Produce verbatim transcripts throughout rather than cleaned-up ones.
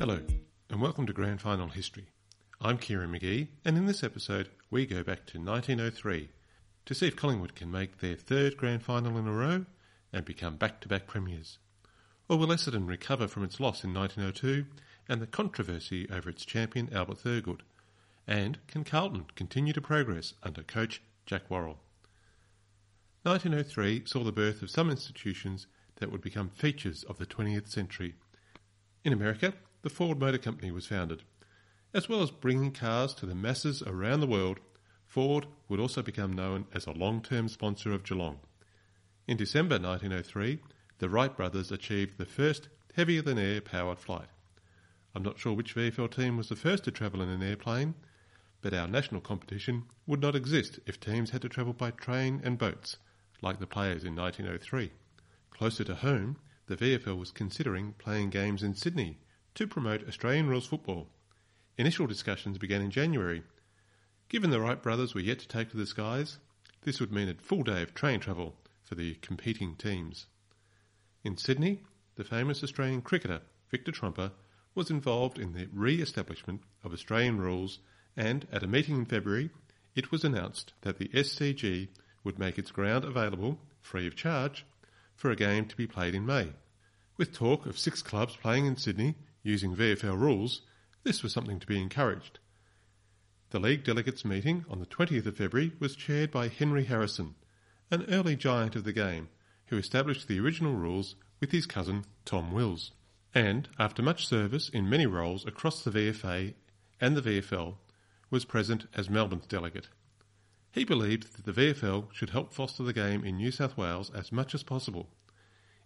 Hello, and welcome to Grand Final History. I'm Kieran McGee, and in this episode, we go back to nineteen oh three to see if Collingwood can make their third Grand Final in a row and become back-to-back premiers. Or will Essendon recover from its loss in nineteen oh two and the controversy over its champion Albert Thurgood? And can Carlton continue to progress under coach Jack Worrall? nineteen oh three saw the birth of some institutions that would become features of the twentieth century. In America, the Ford Motor Company was founded. As well as bringing cars to the masses around the world, Ford would also become known as a long-term sponsor of Geelong. In December nineteen oh three, the Wright brothers achieved the first heavier-than-air powered flight. I'm not sure which V F L team was the first to travel in an airplane, but our national competition would not exist if teams had to travel by train and boats, like the players in nineteen oh three. Closer to home, the V F L was considering playing games in Sydney to promote Australian rules football. Initial discussions began in January. Given the Wright brothers were yet to take to the skies, this would mean a full day of train travel for the competing teams. In Sydney, the famous Australian cricketer Victor Trumper was involved in the re-establishment of Australian rules, and at a meeting in February, it was announced that the M C G would make its ground available, free of charge, for a game to be played in May. With talk of six clubs playing in Sydney using V F L rules, this was something to be encouraged. The League Delegates meeting on the twentieth of February was chaired by Henry Harrison, an early giant of the game, who established the original rules with his cousin Tom Wills. And, after much service in many roles across the V F A and the V F L, was present as Melbourne's delegate. He believed that the V F L should help foster the game in New South Wales as much as possible.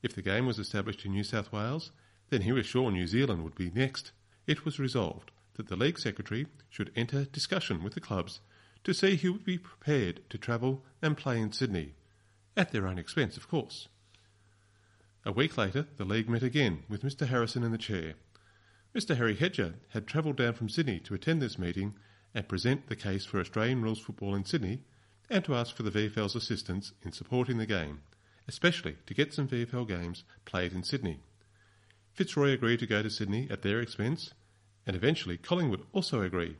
If the game was established in New South Wales, then he was sure New Zealand would be next. It was resolved that the League Secretary should enter discussion with the clubs to see who would be prepared to travel and play in Sydney, at their own expense, of course. A week later, the League met again with Mister Harrison in the chair. Mister Harry Hedger had travelled down from Sydney to attend this meeting and present the case for Australian rules football in Sydney, and to ask for the V F L's assistance in supporting the game, especially to get some V F L games played in Sydney. Fitzroy agreed to go to Sydney at their expense, and eventually Collingwood also agreed.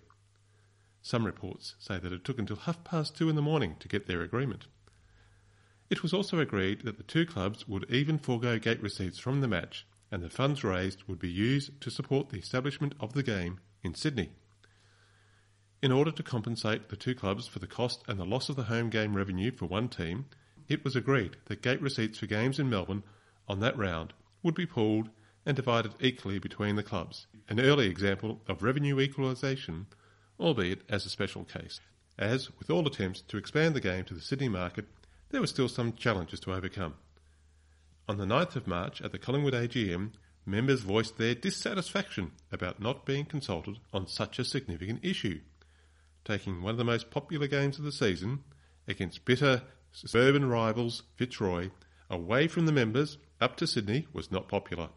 Some reports say that it took until half past two in the morning to get their agreement. It was also agreed that the two clubs would even forego gate receipts from the match, and the funds raised would be used to support the establishment of the game in Sydney. In order to compensate the two clubs for the cost and the loss of the home game revenue for one team, it was agreed that gate receipts for games in Melbourne on that round would be pooled and divided equally between the clubs, an early example of revenue equalisation, albeit as a special case. As with all attempts to expand the game to the Sydney market, there were still some challenges to overcome. On the ninth of March at the Collingwood A G M, members voiced their dissatisfaction about not being consulted on such a significant issue. Taking one of the most popular games of the season against bitter suburban rivals Fitzroy away from the members up to Sydney was not popular.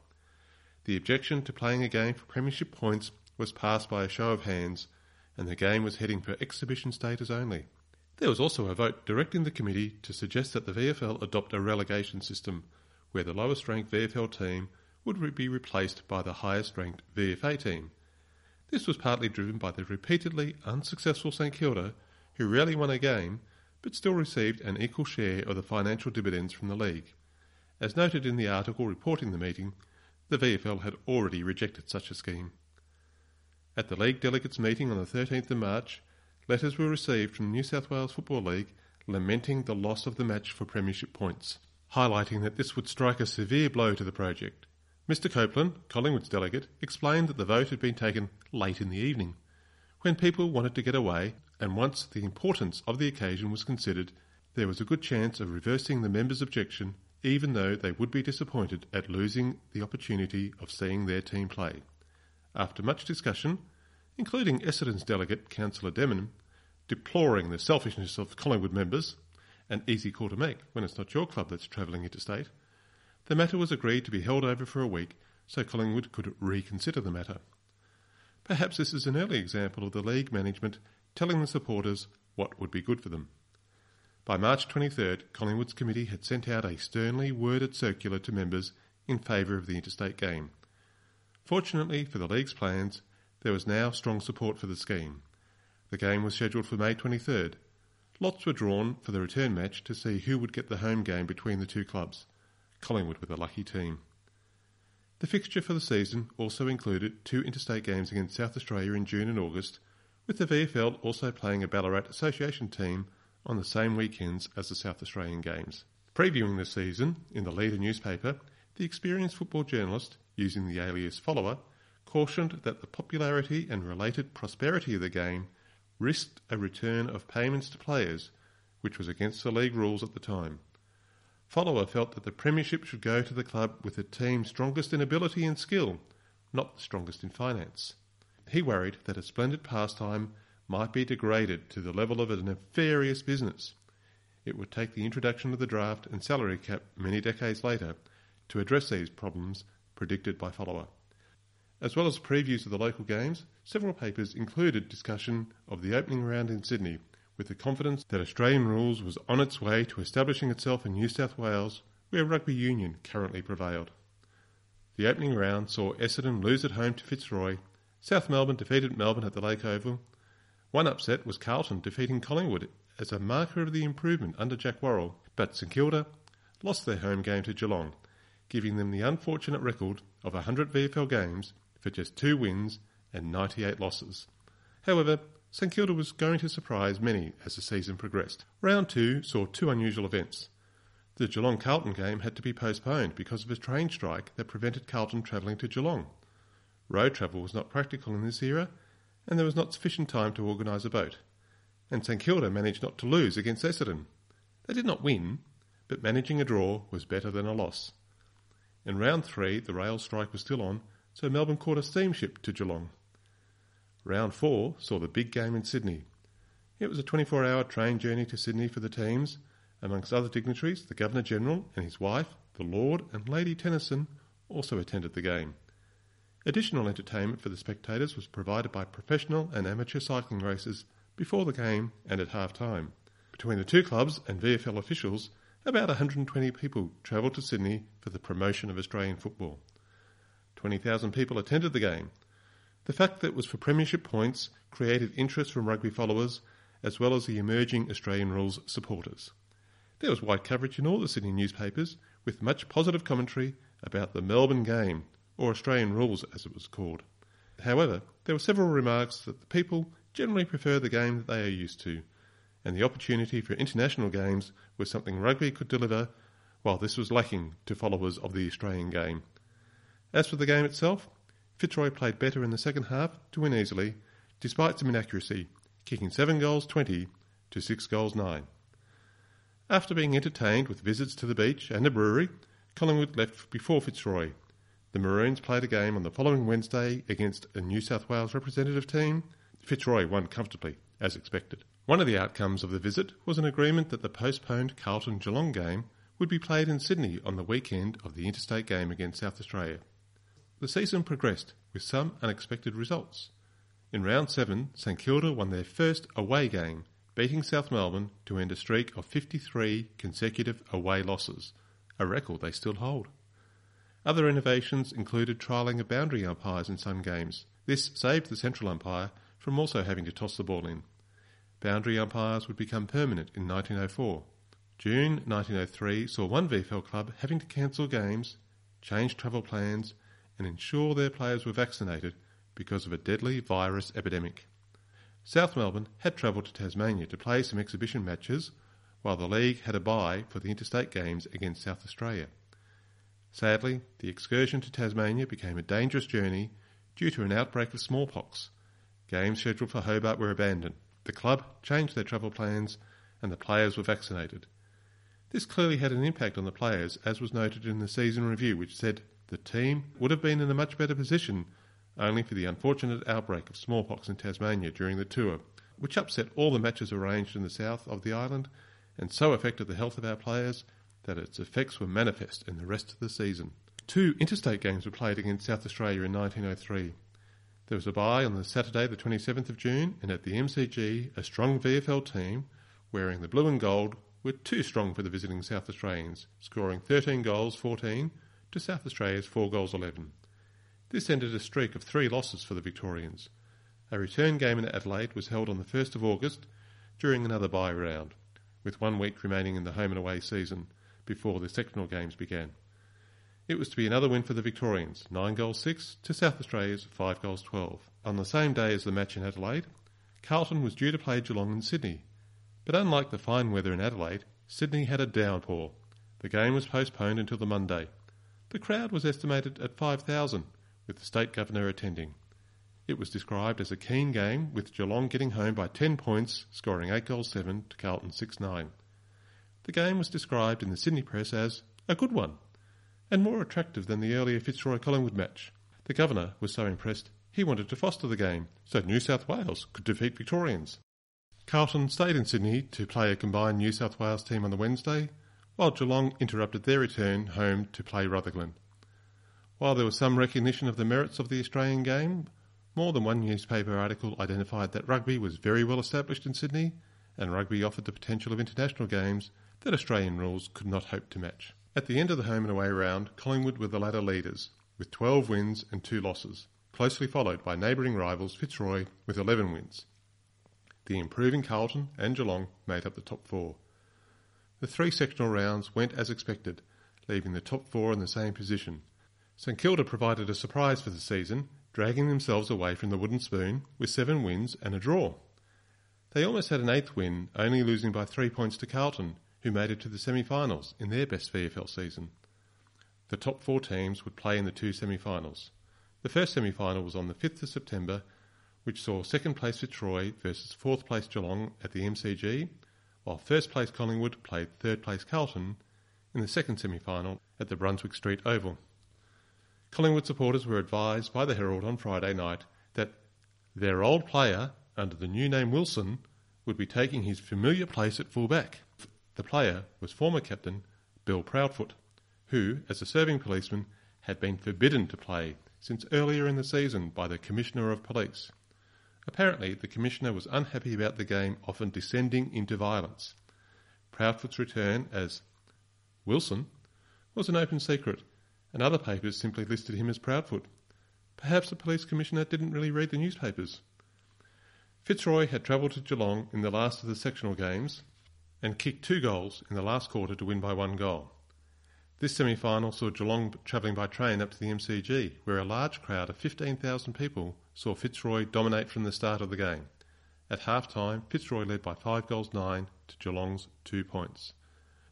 The objection to playing a game for premiership points was passed by a show of hands, and the game was heading for exhibition status only. There was also a vote directing the committee to suggest that the V F L adopt a relegation system where the lowest ranked V F L team would be replaced by the highest ranked V F A team. This was partly driven by the repeatedly unsuccessful St Kilda, who rarely won a game, but still received an equal share of the financial dividends from the league. As noted in the article reporting the meeting, the V F L had already rejected such a scheme. At the League Delegates meeting on the thirteenth of March, letters were received from New South Wales Football League lamenting the loss of the match for premiership points, highlighting that this would strike a severe blow to the project. Mister Copeland, Collingwood's delegate, explained that the vote had been taken late in the evening, when people wanted to get away, and once the importance of the occasion was considered, there was a good chance of reversing the members' objection, even though they would be disappointed at losing the opportunity of seeing their team play. After much discussion, including Essendon's delegate, Councillor Demon, deploring the selfishness of Collingwood members, an easy call to make when it's not your club that's travelling interstate, the matter was agreed to be held over for a week so Collingwood could reconsider the matter. Perhaps this is an early example of the league management telling the supporters what would be good for them. By March twenty-third, Collingwood's committee had sent out a sternly worded circular to members in favour of the interstate game. Fortunately for the league's plans, there was now strong support for the scheme. The game was scheduled for May twenty-third. Lots were drawn for the return match to see who would get the home game between the two clubs. Collingwood were the lucky team. The fixture for the season also included two interstate games against South Australia in June and August, with the V F L also playing a Ballarat Association team on the same weekends as the South Australian Games. Previewing the season in the Leader newspaper, the experienced football journalist, using the alias Follower, cautioned that the popularity and related prosperity of the game risked a return of payments to players, which was against the league rules at the time. Follower felt that the premiership should go to the club with the team strongest in ability and skill, not the strongest in finance. He worried that a splendid pastime might be degraded to the level of a nefarious business. It would take the introduction of the draft and salary cap many decades later to address these problems predicted by Follower. As well as previews of the local games, several papers included discussion of the opening round in Sydney, with the confidence that Australian rules was on its way to establishing itself in New South Wales, where rugby union currently prevailed. The opening round saw Essendon lose at home to Fitzroy, South Melbourne defeated Melbourne at the Lake Oval. One upset was Carlton defeating Collingwood as a marker of the improvement under Jack Worrall, but St Kilda lost their home game to Geelong, giving them the unfortunate record of one hundred V F L games for just two wins and ninety-eight losses. However, St Kilda was going to surprise many as the season progressed. Round two saw two unusual events. The Geelong-Carlton game had to be postponed because of a train strike that prevented Carlton travelling to Geelong. Road travel was not practical in this era, and there was not sufficient time to organise a boat. And St Kilda managed not to lose against Essendon. They did not win, but managing a draw was better than a loss. In round three, the rail strike was still on, so Melbourne caught a steamship to Geelong. Round four saw the big game in Sydney. It was a twenty-four hour train journey to Sydney for the teams. Amongst other dignitaries, the Governor-General and his wife, the Lord and Lady Tennyson, also attended the game. Additional entertainment for the spectators was provided by professional and amateur cycling races before the game and at half-time. Between the two clubs and V F L officials, about one hundred twenty people travelled to Sydney for the promotion of Australian football. twenty thousand people attended the game. The fact that it was for premiership points created interest from rugby followers as well as the emerging Australian rules supporters. There was wide coverage in all the Sydney newspapers, with much positive commentary about the Melbourne game, or Australian rules as it was called. However, there were several remarks that the people generally prefer the game that they are used to, and the opportunity for international games was something rugby could deliver, while this was lacking to followers of the Australian game. As for the game itself, Fitzroy played better in the second half to win easily, despite some inaccuracy, kicking seven goals twenty to six goals nine. After being entertained with visits to the beach and a brewery, Collingwood left before Fitzroy. The Maroons played a game on the following Wednesday against a New South Wales representative team. Fitzroy won comfortably, as expected. One of the outcomes of the visit was an agreement that the postponed Carlton-Geelong game would be played in Sydney on the weekend of the interstate game against South Australia. The season progressed with some unexpected results. In round seven, St Kilda won their first away game, beating South Melbourne to end a streak of fifty-three consecutive away losses, a record they still hold. Other innovations included trialling of boundary umpires in some games. This saved the central umpire from also having to toss the ball in. Boundary umpires would become permanent in nineteen oh four. June nineteen oh three saw one V F L club having to cancel games, change travel plans, and ensure their players were vaccinated because of a deadly virus epidemic. South Melbourne had travelled to Tasmania to play some exhibition matches, while the league had a bye for the interstate games against South Australia. Sadly, the excursion to Tasmania became a dangerous journey due to an outbreak of smallpox. Games scheduled for Hobart were abandoned. The club changed their travel plans and the players were vaccinated. This clearly had an impact on the players, as was noted in the season review, which said the team would have been in a much better position only for the unfortunate outbreak of smallpox in Tasmania during the tour, which upset all the matches arranged in the south of the island and so affected the health of our players that its effects were manifest in the rest of the season. Two interstate games were played against South Australia in nineteen oh three. There was a bye on the Saturday the twenty-seventh of June, and at the M C G, a strong V F L team wearing the blue and gold were too strong for the visiting South Australians, scoring thirteen goals fourteen to South Australia's four goals eleven. This ended a streak of three losses for the Victorians. A return game in Adelaide was held on the first of August during another bye round, with one week remaining in the home and away season before the sectional games began. It was to be another win for the Victorians, nine goals six to South Australia's five goals twelve. On the same day as the match in Adelaide, Carlton was due to play Geelong in Sydney. But unlike the fine weather in Adelaide, Sydney had a downpour. The game was postponed until the Monday. The crowd was estimated at five thousand, with the State Governor attending. It was described as a keen game, with Geelong getting home by ten points, scoring eight goals seven to Carlton six nine. The game was described in the Sydney press as a good one, and more attractive than the earlier Fitzroy-Collingwood match. The Governor was so impressed he wanted to foster the game so New South Wales could defeat Victorians. Carlton stayed in Sydney to play a combined New South Wales team on the Wednesday, while Geelong interrupted their return home to play Rutherglen. While there was some recognition of the merits of the Australian game, more than one newspaper article identified that rugby was very well established in Sydney, and rugby offered the potential of international games that Australian rules could not hope to match. At the end of the home and away round, Collingwood were the latter leaders, with twelve wins and two losses, closely followed by neighbouring rivals Fitzroy with eleven wins. The improving Carlton and Geelong made up the top four. The three sectional rounds went as expected, leaving the top four in the same position. St Kilda provided a surprise for the season, dragging themselves away from the wooden spoon with seven wins and a draw. They almost had an eighth win, only losing by three points to Carlton, who made it to the semi-finals in their best V F L season. The top four teams would play in the two semi-finals. The first semi-final was on the fifth of September, which saw second-place Fitzroy versus fourth-place Geelong at the M C G, while first-place Collingwood played third-place Carlton in the second semi-final at the Brunswick Street Oval. Collingwood supporters were advised by the Herald on Friday night that their old player, under the new name Wilson, would be taking his familiar place at full-back. The player was former captain Bill Proudfoot, who, as a serving policeman, had been forbidden to play since earlier in the season by the Commissioner of Police. Apparently, the Commissioner was unhappy about the game often descending into violence. Proudfoot's return as Wilson was an open secret, and other papers simply listed him as Proudfoot. Perhaps the police commissioner didn't really read the newspapers. Fitzroy had travelled to Geelong in the last of the sectional games and kicked two goals in the last quarter to win by one goal. This semi-final saw Geelong travelling by train up to the M C G, where a large crowd of fifteen thousand people saw Fitzroy dominate from the start of the game. At half-time, Fitzroy led by five goals nine to Geelong's two points.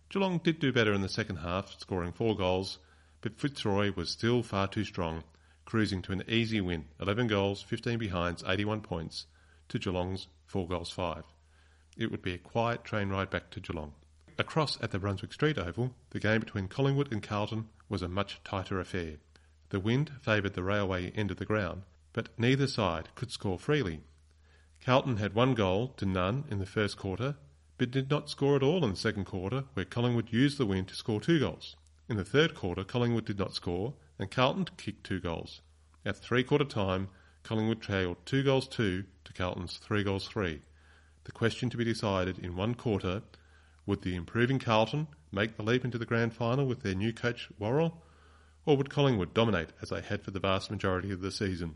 Geelong did do better in the second half, scoring four goals, but Fitzroy was still far too strong, cruising to an easy win, eleven goals, fifteen behinds, eighty-one points, to Geelong's four goals five. It would be a quiet train ride back to Geelong. Across at the Brunswick Street Oval, the game between Collingwood and Carlton was a much tighter affair. The wind favoured the railway end of the ground, but neither side could score freely. Carlton had one goal to none in the first quarter, but did not score at all in the second quarter, where Collingwood used the wind to score two goals. In the third quarter, Collingwood did not score, and Carlton kicked two goals. At three-quarter time, Collingwood trailed two goals two to Carlton's three goals three. The question to be decided in one quarter: would the improving Carlton make the leap into the grand final with their new coach Worrall, or would Collingwood dominate as they had for the vast majority of the season?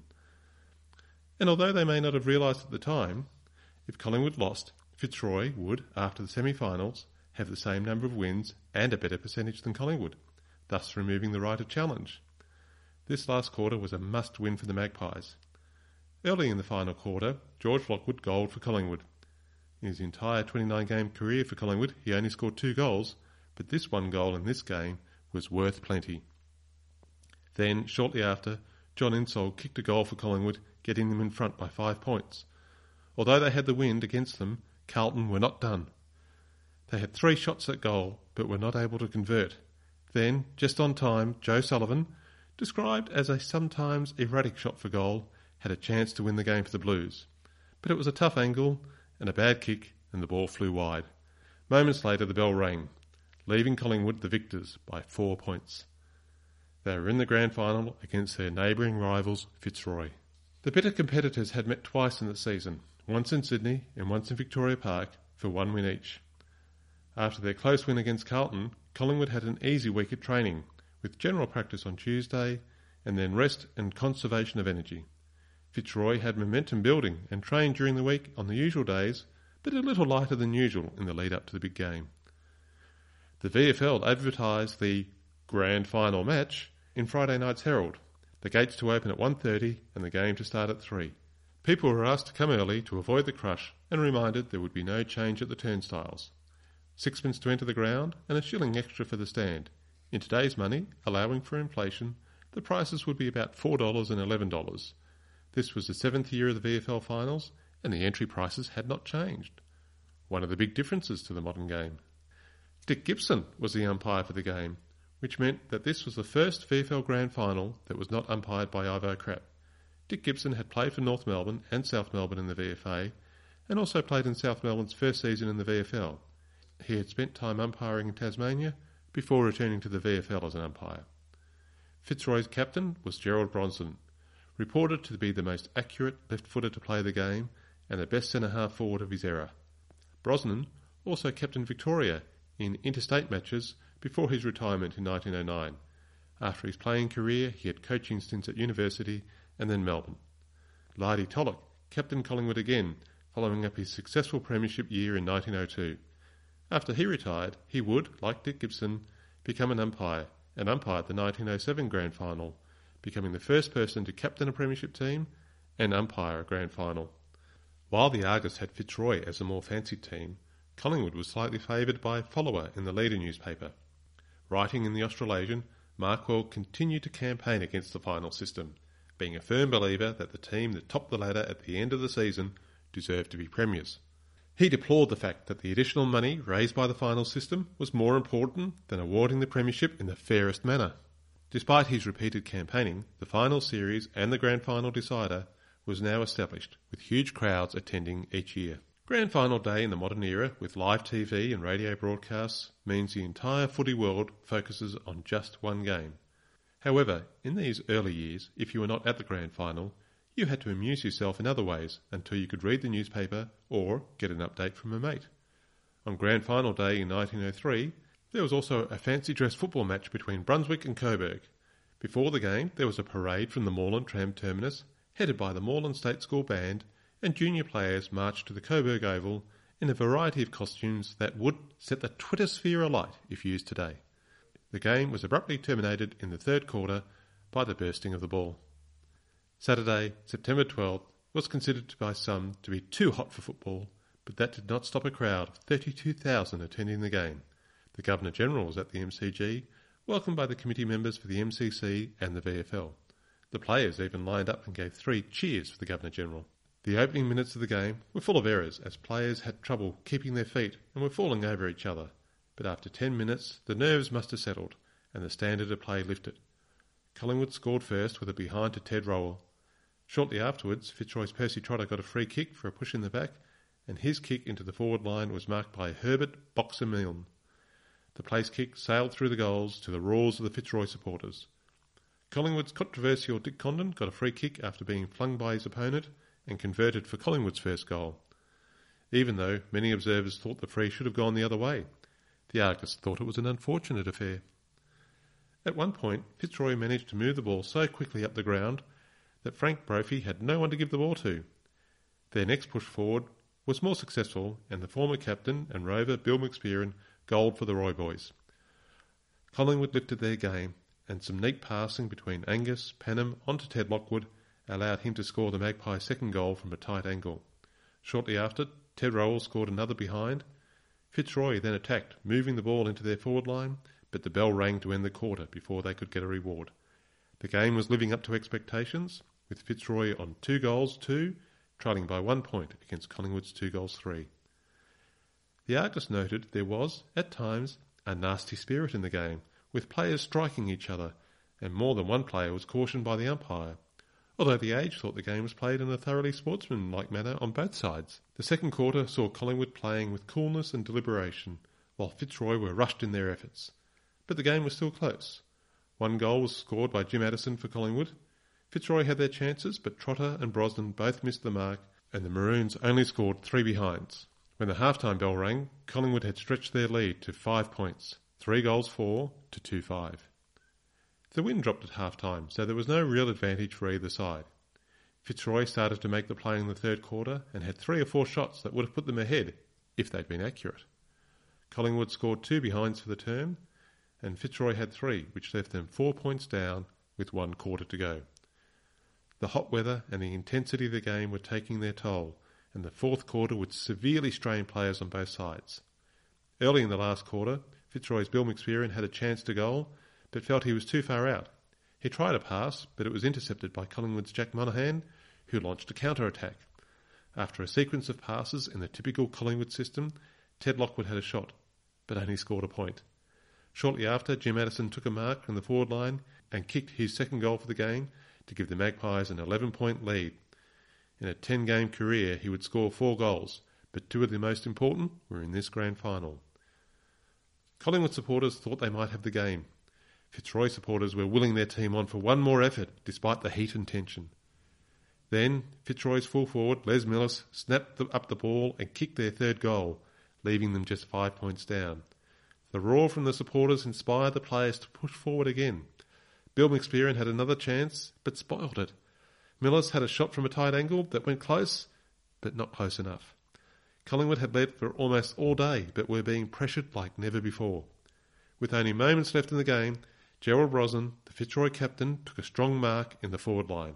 And although they may not have realised at the time, if Collingwood lost, Fitzroy would, after the semi-finals, have the same number of wins and a better percentage than Collingwood, thus removing the right to challenge. This last quarter was a must-win for the Magpies. Early in the final quarter, George Lockwood goaled for Collingwood. In his entire twenty-nine game career for Collingwood, he only scored two goals, but this one goal in this game was worth plenty. Then, shortly after, John Insold kicked a goal for Collingwood, getting them in front by five points. Although they had the wind against them, Carlton were not done. They had three shots at goal, but were not able to convert. Then, just on time, Joe Sullivan, described as a sometimes erratic shot for goal, had a chance to win the game for the Blues. But it was a tough angle, and a bad kick, and the ball flew wide. Moments later, the bell rang, leaving Collingwood the victors by four points. They were in the grand final against their neighbouring rivals, Fitzroy. The bitter competitors had met twice in the season, once in Sydney and once in Victoria Park, for one win each. After their close win against Carlton, Collingwood had an easy week at training, with general practice on Tuesday and then rest and conservation of energy. Fitzroy had momentum building and trained during the week on the usual days, but a little lighter than usual in the lead-up to the big game. The V F L advertised the grand final match in Friday night's Herald, the gates to open at one thirty and the game to start at three. People were asked to come early to avoid the crush and reminded there would be no change at the turnstiles. Sixpence to enter the ground and a shilling extra for the stand. In today's money, allowing for inflation, the prices would be about four dollars and eleven dollars. This was the seventh year of the V F L finals and the entry prices had not changed. One of the big differences to the modern game. Dick Gibson was the umpire for the game, which meant that this was the first V F L grand final that was not umpired by Ivo Krapp. Dick Gibson had played for North Melbourne and South Melbourne in the V F A and also played in South Melbourne's first season in the V F L. He had spent time umpiring in Tasmania before returning to the V F L as an umpire. Fitzroy's captain was Gerald Bronson, reported to be the most accurate left-footer to play the game and the best centre-half forward of his era. Brosnan also captained Victoria in interstate matches before his retirement in nineteen oh nine. After his playing career, he had coaching stints at university and then Melbourne. Lardy Tulloch captained Collingwood again, following up his successful premiership year in nineteen oh two. After he retired, he would, like Dick Gibson, become an umpire, and umpired the nineteen oh seven grand final, becoming the first person to captain a premiership team and umpire a grand final. While the Argus had Fitzroy as a more fancied team, Collingwood was slightly favoured by Follower in the Leader newspaper. Writing in the Australasian, Markwell continued to campaign against the final system, being a firm believer that the team that topped the ladder at the end of the season deserved to be premiers. He deplored the fact that the additional money raised by the final system was more important than awarding the premiership in the fairest manner. Despite his repeated campaigning, the final series and the grand final decider was now established, with huge crowds attending each year. Grand final day in the modern era, with live T V and radio broadcasts, means the entire footy world focuses on just one game. However, in these early years, if you were not at the grand final, you had to amuse yourself in other ways until you could read the newspaper or get an update from a mate. On grand final day in nineteen oh three, there was also a fancy dress football match between Brunswick and Coburg. Before the game, there was a parade from the Moreland tram terminus, headed by the Moreland State School Band, and junior players marched to the Coburg Oval in a variety of costumes that would set the Twitter sphere alight if used today. The game was abruptly terminated in the third quarter by the bursting of the ball. Saturday, September twelfth, was considered by some to be too hot for football, but that did not stop a crowd of thirty-two thousand attending the game. The Governor-General was at the M C G, welcomed by the committee members for the M C C and the V F L. The players even lined up and gave three cheers for the Governor-General. The opening minutes of the game were full of errors as players had trouble keeping their feet and were falling over each other, but after ten minutes the nerves must have settled and the standard of play lifted. Collingwood scored first with a behind to Ted Rowell. Shortly afterwards, Fitzroy's Percy Trotter got a free kick for a push in the back, and his kick into the forward line was marked by Herbert Boxer Milne. The place kick sailed through the goals to the roars of the Fitzroy supporters. Collingwood's controversial Dick Condon got a free kick after being flung by his opponent and converted for Collingwood's first goal. Even though many observers thought the free should have gone the other way, the Argus thought it was an unfortunate affair. At one point, Fitzroy managed to move the ball so quickly up the ground that Frank Brophy had no one to give the ball to. Their next push forward was more successful, and the former captain and rover Bill McSperrin goaled for the Roy boys. Collingwood lifted their game, and some neat passing between Angus Panham onto Ted Lockwood allowed him to score the Magpies' second goal from a tight angle. Shortly after, Ted Rowell scored another behind. Fitzroy then attacked, moving the ball into their forward line, but the bell rang to end the quarter before they could get a reward. The game was living up to expectations, with Fitzroy on two goals two, trailing by one point against Collingwood's two goals three. The Argus noted there was, at times, a nasty spirit in the game, with players striking each other, and more than one player was cautioned by the umpire. Although the Age thought the game was played in a thoroughly sportsmanlike manner on both sides. The second quarter saw Collingwood playing with coolness and deliberation, while Fitzroy were rushed in their efforts. But the game was still close. One goal was scored by Jim Addison for Collingwood. Fitzroy had their chances, but Trotter and Brosnan both missed the mark, and the Maroons only scored three behinds. When the half-time bell rang, Collingwood had stretched their lead to five points, three goals four to two five. The wind dropped at half-time, so there was no real advantage for either side. Fitzroy started to make the play in the third quarter and had three or four shots that would have put them ahead, if they'd been accurate. Collingwood scored two behinds for the term, and Fitzroy had three, which left them four points down with one quarter to go. The hot weather and the intensity of the game were taking their toll, and the fourth quarter would severely strain players on both sides. Early in the last quarter, Fitzroy's Bill McSperrin had a chance to goal, but felt he was too far out. He tried a pass, but it was intercepted by Collingwood's Jack Monaghan, who launched a counter-attack. After a sequence of passes in the typical Collingwood system, Ted Lockwood had a shot, but only scored a point. Shortly after, Jim Addison took a mark from the forward line and kicked his second goal for the game to give the Magpies an eleven-point lead. In a ten-game career, he would score four goals, but two of the most important were in this grand final. Collingwood supporters thought they might have the game. Fitzroy supporters were willing their team on for one more effort, despite the heat and tension. Then, Fitzroy's full forward, Les Millis, snapped up the ball and kicked their third goal, leaving them just five points down. The roar from the supporters inspired the players to push forward again. Bill McSperrin had another chance, but spoiled it. Millis had a shot from a tight angle that went close, but not close enough. Collingwood had led for almost all day, but were being pressured like never before. With only moments left in the game, Gerald Rosen, the Fitzroy captain, took a strong mark in the forward line.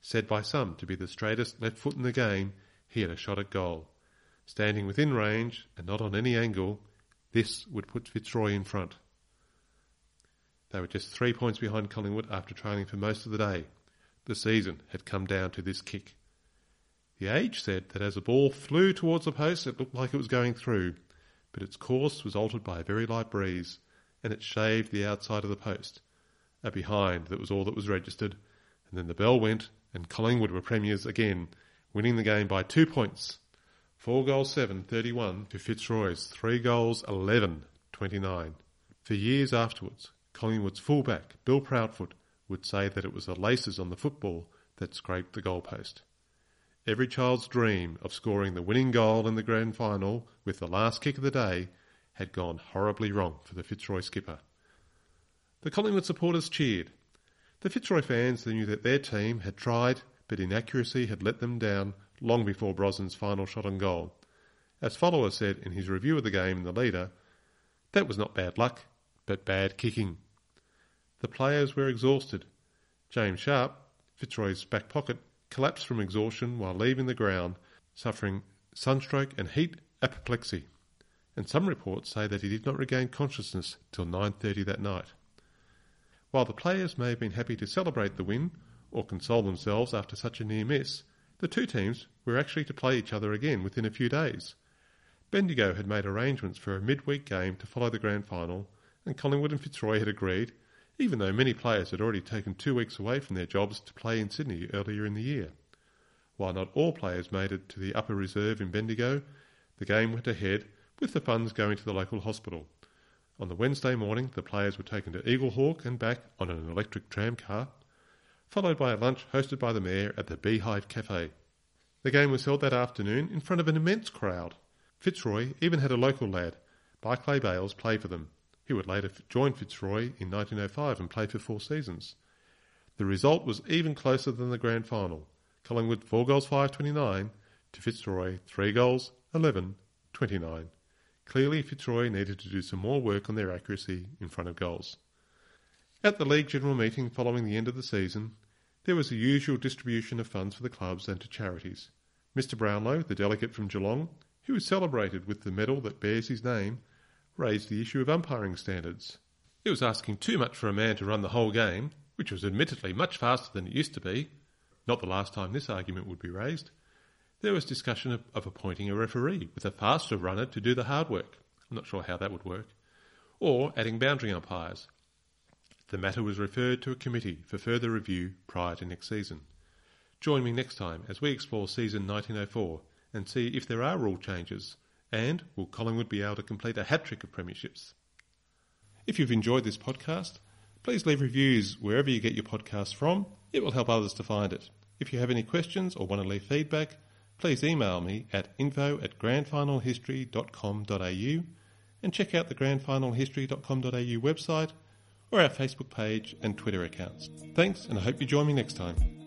Said by some to be the straightest left foot in the game, he had a shot at goal. Standing within range, and not on any angle, this would put Fitzroy in front. They were just three points behind Collingwood after trailing for most of the day. The season had come down to this kick. The Age said that as the ball flew towards the post, it looked like it was going through, but its course was altered by a very light breeze, and it shaved the outside of the post. A behind, that was all that was registered, and then the bell went, and Collingwood were premiers again, winning the game by two points. Four goals seven, thirty-one, to Fitzroy's three goals eleven, twenty-nine. For years afterwards, Collingwood's fullback, Bill Proudfoot, would say that it was the laces on the football that scraped the goalpost. Every child's dream of scoring the winning goal in the grand final with the last kick of the day had gone horribly wrong for the Fitzroy skipper. The Collingwood supporters cheered. The Fitzroy fans knew that their team had tried, but inaccuracy had let them down long before Brosnan's final shot on goal. As Follower said in his review of the game in The Leader, "That was not bad luck, but bad kicking." The players were exhausted. James Sharp, Fitzroy's back pocket, collapsed from exhaustion while leaving the ground, suffering sunstroke and heat apoplexy, and some reports say that he did not regain consciousness till nine thirty that night. While the players may have been happy to celebrate the win, or console themselves after such a near miss, the two teams were actually to play each other again within a few days. Bendigo had made arrangements for a midweek game to follow the grand final, and Collingwood and Fitzroy had agreed, even though many players had already taken two weeks away from their jobs to play in Sydney earlier in the year. While not all players made it to the upper reserve in Bendigo, the game went ahead, with the funds going to the local hospital. On the Wednesday morning, the players were taken to Eaglehawk and back on an electric tramcar, followed by a lunch hosted by the Mayor at the Beehive Cafe. The game was held that afternoon in front of an immense crowd. Fitzroy even had a local lad, Barclay Bales, play for them. He would later join Fitzroy in nineteen oh five and play for four seasons. The result was even closer than the grand final. Collingwood four goals five, twenty-nine, to Fitzroy three goals eleven, twenty-nine. Clearly Fitzroy needed to do some more work on their accuracy in front of goals. At the league general meeting following the end of the season, there was the usual distribution of funds for the clubs and to charities. Mister Brownlow, the delegate from Geelong, who was celebrated with the medal that bears his name, raised the issue of umpiring standards. It was asking too much for a man to run the whole game, which was admittedly much faster than it used to be. Not the last time this argument would be raised. There was discussion of, of appointing a referee with a faster runner to do the hard work. I'm not sure how that would work. Or adding boundary umpires. The matter was referred to a committee for further review prior to next season. Join me next time as we explore season nineteen oh four and see if there are rule changes. And will Collingwood be able to complete a hat-trick of premierships? If you've enjoyed this podcast, please leave reviews wherever you get your podcasts from. It will help others to find it. If you have any questions or want to leave feedback, please email me at info at grandfinalhistory.com.au and check out the grandfinalhistory dot com dot a u website or our Facebook page and Twitter accounts. Thanks, and I hope you join me next time.